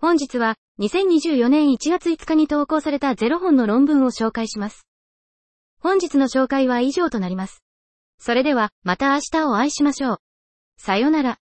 本日は、2024年1月5日に投稿された0本の論文を紹介します。本日の紹介は以上となります。それでは、また明日をお会いしましょう。さよなら。